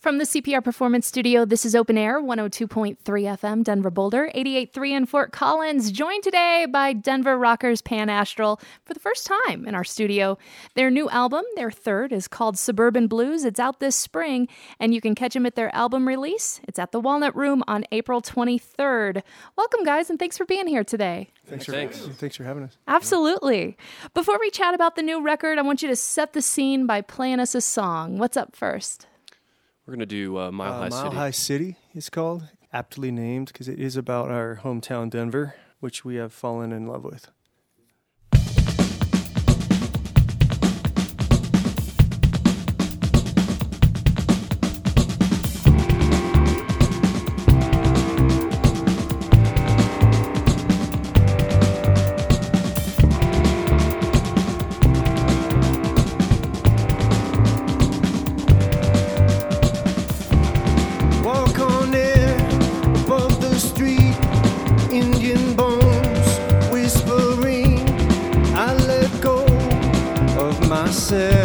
From the CPR Performance Studio, this is Open Air, 102.3 FM, Denver Boulder, 88.3 in Fort Collins, joined today by Denver rockers Pan Astral for the first time in our studio. Their new album, their third, is called Suburban Blues. It's out this spring, and you can catch them at their album release. It's at the Walnut Room on April 23rd. Welcome, guys, and thanks for being here today. Thanks for having us. Absolutely. Before we chat about the new record, I want you to set the scene by playing us a song. What's up first? We're going to do Mile High City. Mile High City, it's called. Aptly named, because it is about our hometown Denver, which we have fallen in love with. City.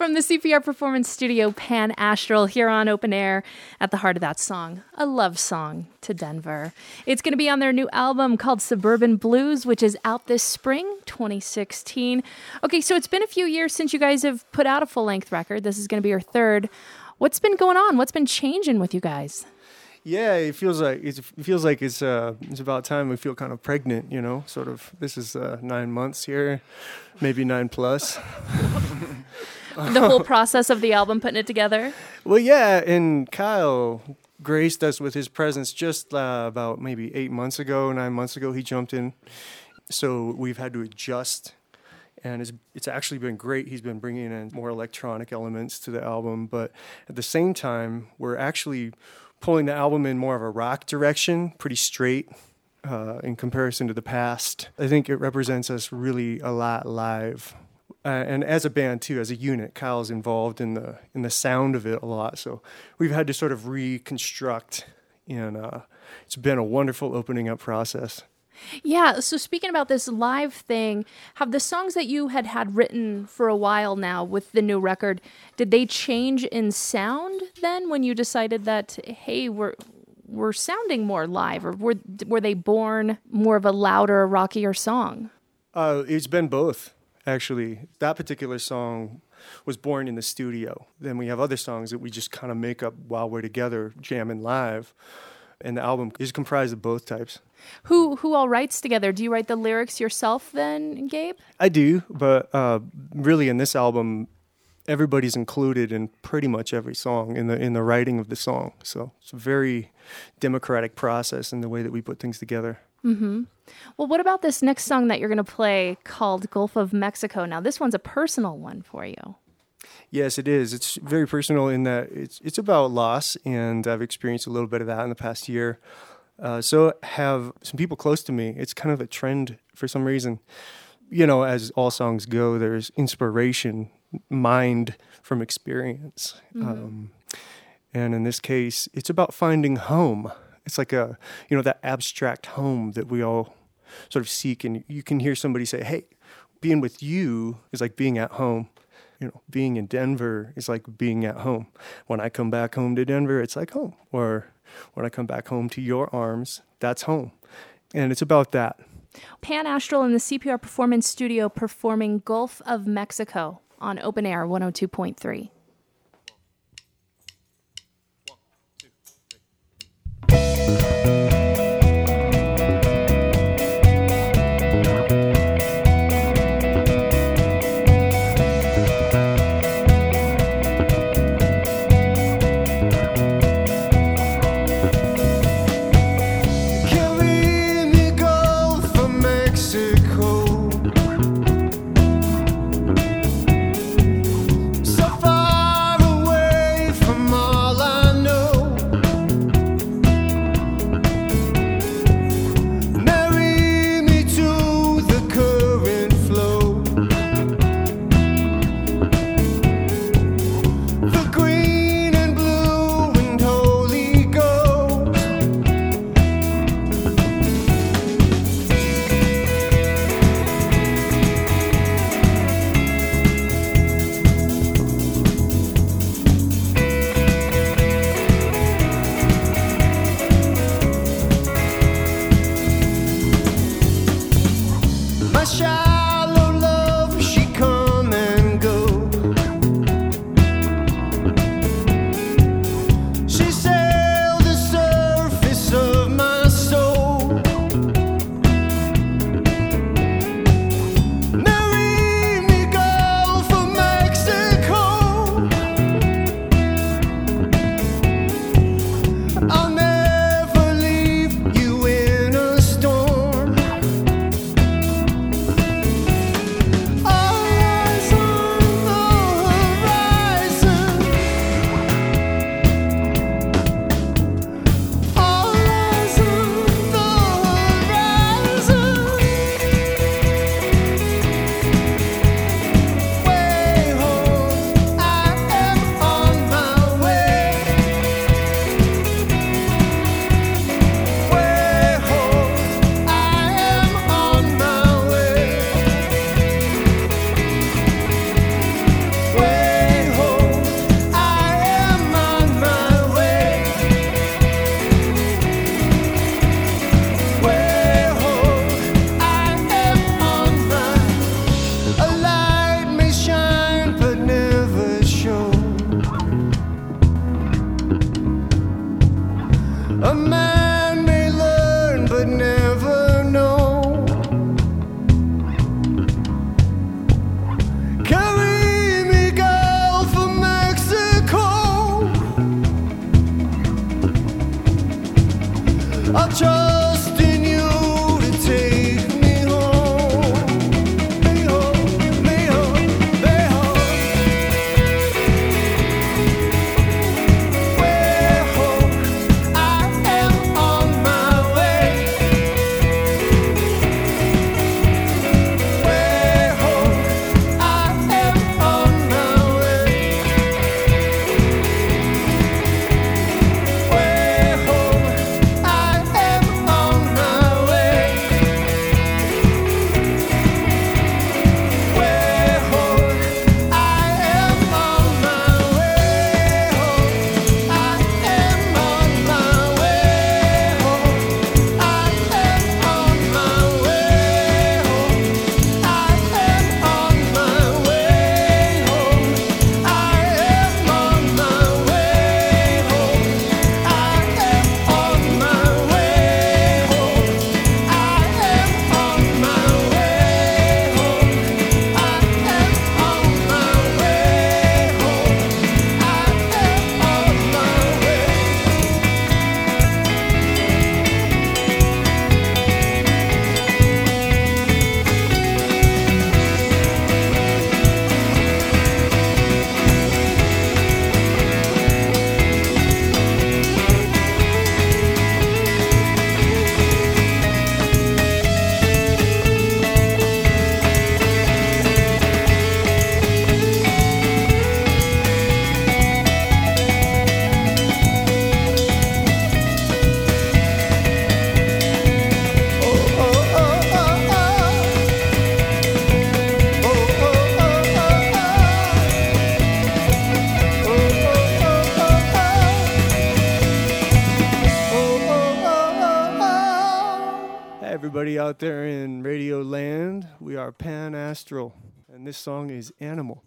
From the CPR Performance Studio, Pan Astral, here on Open Air. At the heart of that song, a love song to Denver. It's going to be on their new album called Suburban Blues, which is out this spring, 2016. Okay, so it's been a few years since you guys have put out a full-length record. This is going to be your third. What's been going on? What's been changing with you guys? Yeah, it feels like it's about time. We feel kind of pregnant, you know, sort of. This is 9 months here, maybe 9+. The whole process of the album, putting it together? Well, yeah, and Kyle graced us with his presence just about maybe 9 months ago. He jumped in, so we've had to adjust, and it's actually been great. He's been bringing in more electronic elements to the album, but at the same time, we're actually pulling the album in more of a rock direction, pretty straight in comparison to the past. I think it represents us really a lot live. And as a band, too, as a unit, Kyle's involved in the sound of it a lot. So we've had to sort of reconstruct, and it's been a wonderful opening up process. Yeah, so speaking about this live thing, have the songs that you had written for a while now with the new record, did they change in sound then when you decided that, hey, we're sounding more live, or were they born more of a louder, rockier song? It's been both, actually. That particular song was born in the studio. Then we have other songs that we just kind of make up while we're together, jamming live. And the album is comprised of both types. Who all writes together? Do you write the lyrics yourself then, Gabe? I do, but really in this album, everybody's included in pretty much every song in the writing of the song. So it's a very democratic process in the way that we put things together. Mm-hmm. Well, what about this next song that you're going to play called Gulf of Mexico? Now, this one's a personal one for you. Yes, it is. It's very personal in that it's about loss, and I've experienced a little bit of that in the past year. So have some people close to me. It's kind of a trend for some reason. You know, as all songs go, there's inspiration, mined from experience. Mm-hmm. And in this case, it's about finding home. It's like that abstract home that we all sort of seek. And you can hear somebody say, hey, being with you is like being at home. You know, being in Denver is like being at home. When I come back home to Denver, it's like home. Or when I come back home to your arms, that's home. And it's about that. Pan Astral in the CPR Performance Studio performing Gulf of Mexico on Open Air 102.3. So far Out there in Radio Land, we are Pan Astral, and this song is Animal.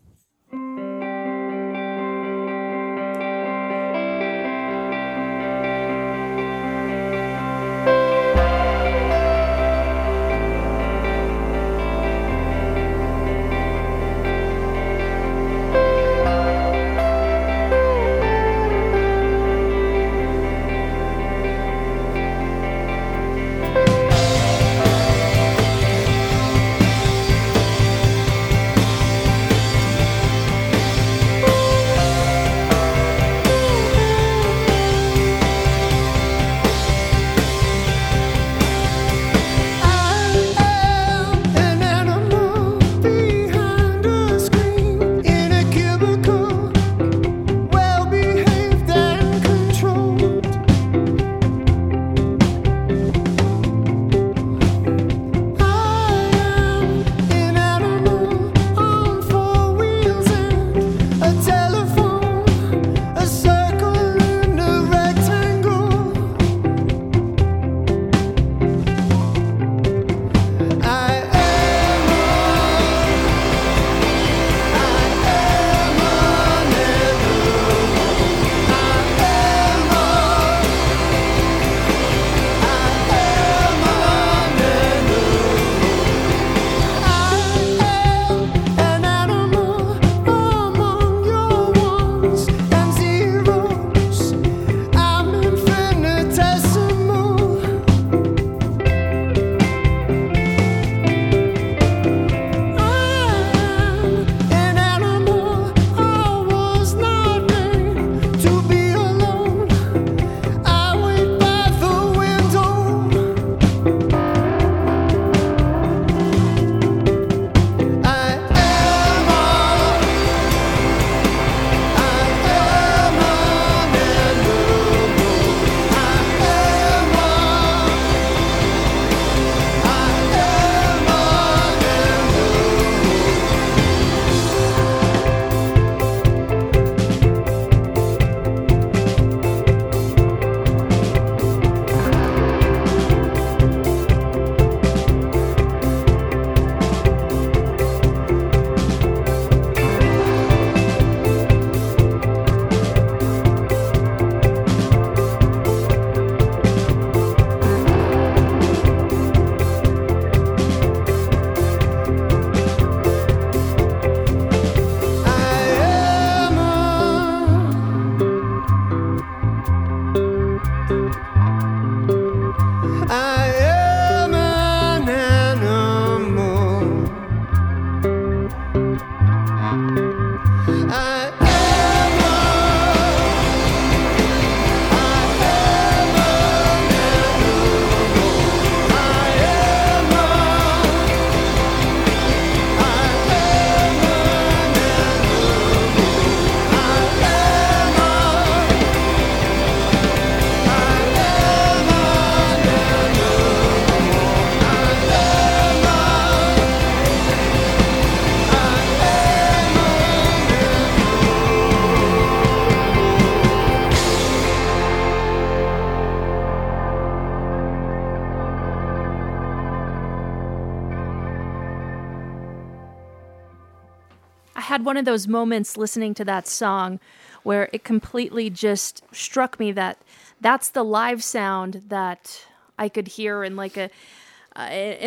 Had one of those moments listening to that song where it completely just struck me that that's the live sound that I could hear in like an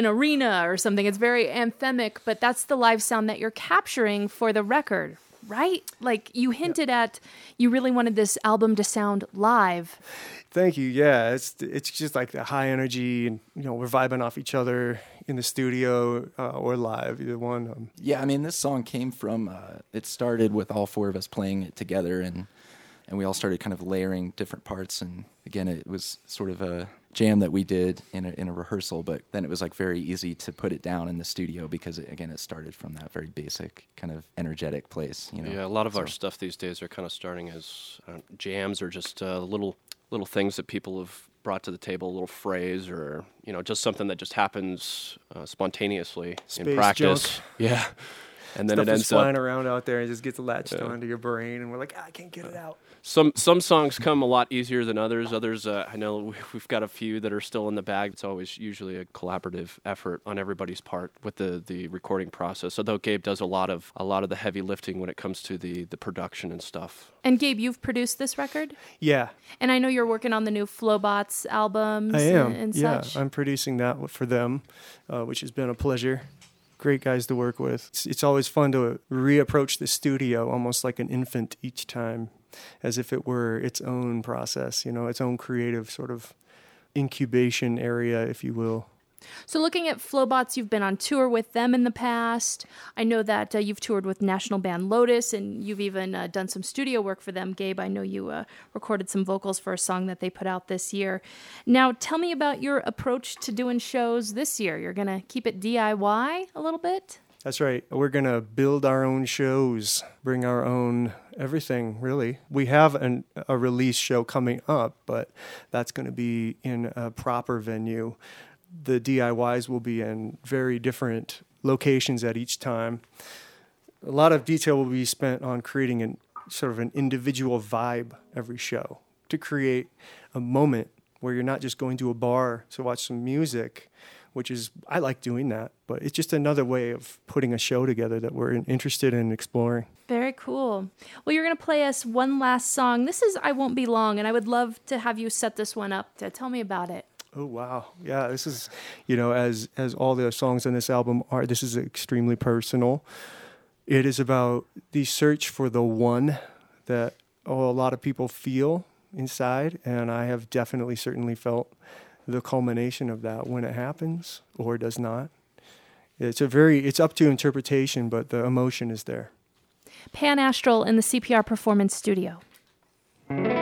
arena or something. It's very anthemic, but that's the live sound that you're capturing for the record, right? Like you hinted at, you really wanted this album to sound live. Thank you. Yeah, it's just like the high energy, and you know we're vibing off each other in the studio or live, either one. Yeah, I mean, this song came from, it started with all four of us playing it together, and we all started kind of layering different parts, and again, it was sort of a jam that we did in a rehearsal, but then it was like very easy to put it down in the studio because, it started from that very basic kind of energetic place. You know? Yeah, a lot of our stuff these days are kind of starting as jams or just little things that people have brought to the table, a little phrase or, just something that just happens spontaneously space in practice. Junk. Yeah. And then stuff it ends up flying around out there and just gets latched onto your brain and we're like, I can't get it out. Some songs come a lot easier than others. Others, I know we've got a few that are still in the bag. It's always usually a collaborative effort on everybody's part with the recording process. Although Gabe does a lot of the heavy lifting when it comes to the production and stuff. And Gabe, you've produced this record? Yeah. And I know you're working on the new Flobots albums. I am. And such. I'm producing that for them, which has been a pleasure. Great guys to work with. It's always fun to reapproach the studio almost like an infant each time, as if it were its own process, its own creative sort of incubation area, if you will. So looking at Flobots, you've been on tour with them in the past. I know that you've toured with national band Lotus, and you've even done some studio work for them. Gabe, I know you recorded some vocals for a song that they put out this year. Now, tell me about your approach to doing shows this year. You're going to keep it DIY a little bit? That's right. We're going to build our own shows, bring our own everything, really. We have a release show coming up, but that's going to be in a proper venue. The DIYs will be in very different locations at each time. A lot of detail will be spent on creating an individual vibe every show to create a moment where you're not just going to a bar to watch some music, which is, I like doing that, but it's just another way of putting a show together that we're interested in exploring. Very cool. Well, you're going to play us one last song. This is I Won't Be Long, and I would love to have you set this one up. Tell me about it. Oh, wow. Yeah, this is, as all the songs on this album are, this is extremely personal. It is about the search for the one that a lot of people feel inside, and I have certainly felt the culmination of that when it happens or does not. It's up to interpretation, but the emotion is there. Pan Astral in the CPR Performance Studio. That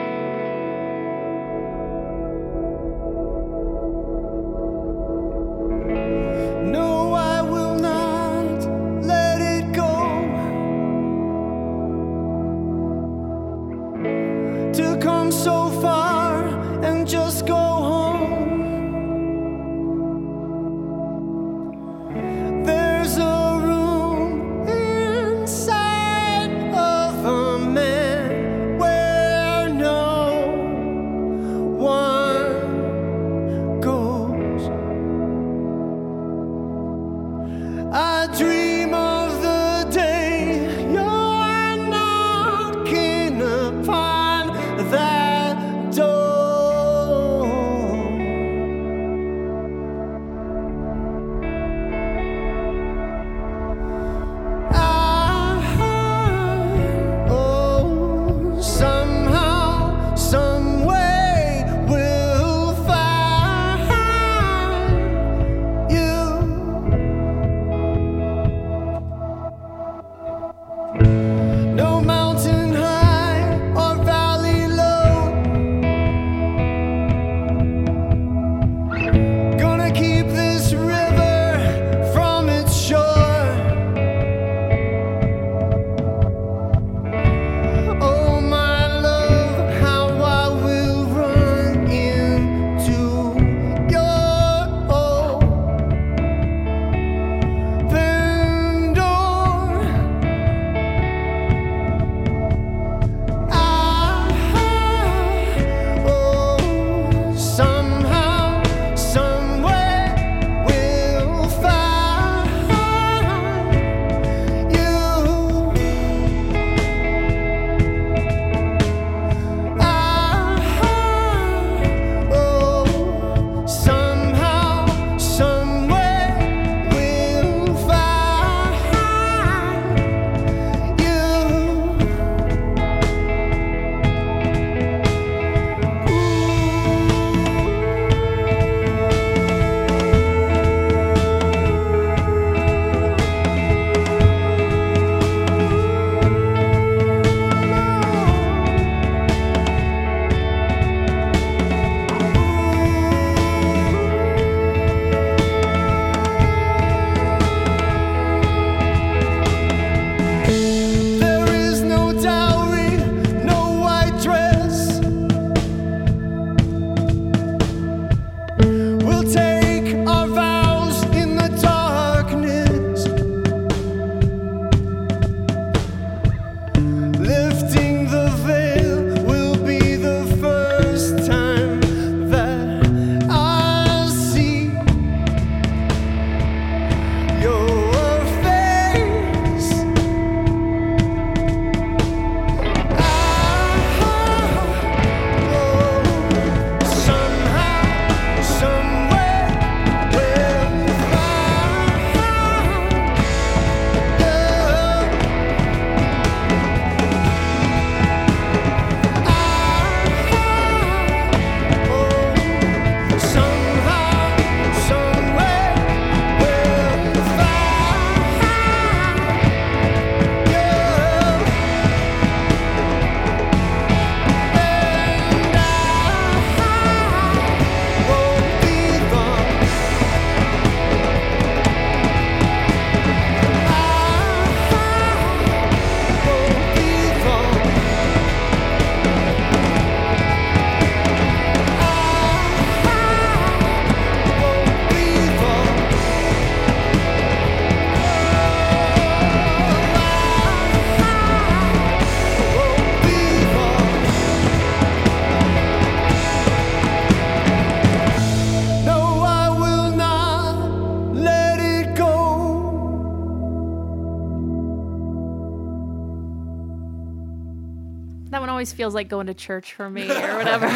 Feels like going to church for me or whatever.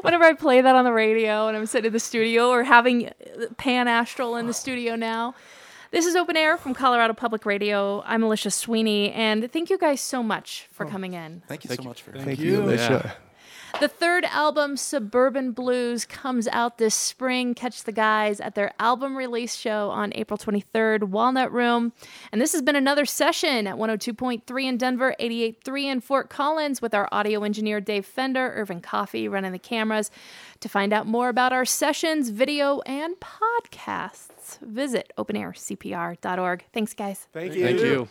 whenever I play that on the radio and I'm sitting in the studio or having Pan Astral in the studio now. This is Open Air from Colorado Public Radio. I'm Alicia Sweeney, and thank you guys so much for coming in. Thank you so much. Thank you, Alicia. Yeah. The third album, Suburban Blues, comes out this spring. Catch the guys at their album release show on April 23rd, Walnut Room. And this has been another session at 102.3 in Denver, 88.3 in Fort Collins with our audio engineer, Dave Fender, Irvin Coffey running the cameras. To find out more about our sessions, video, and podcasts, visit openaircpr.org. Thanks, guys. Thank you.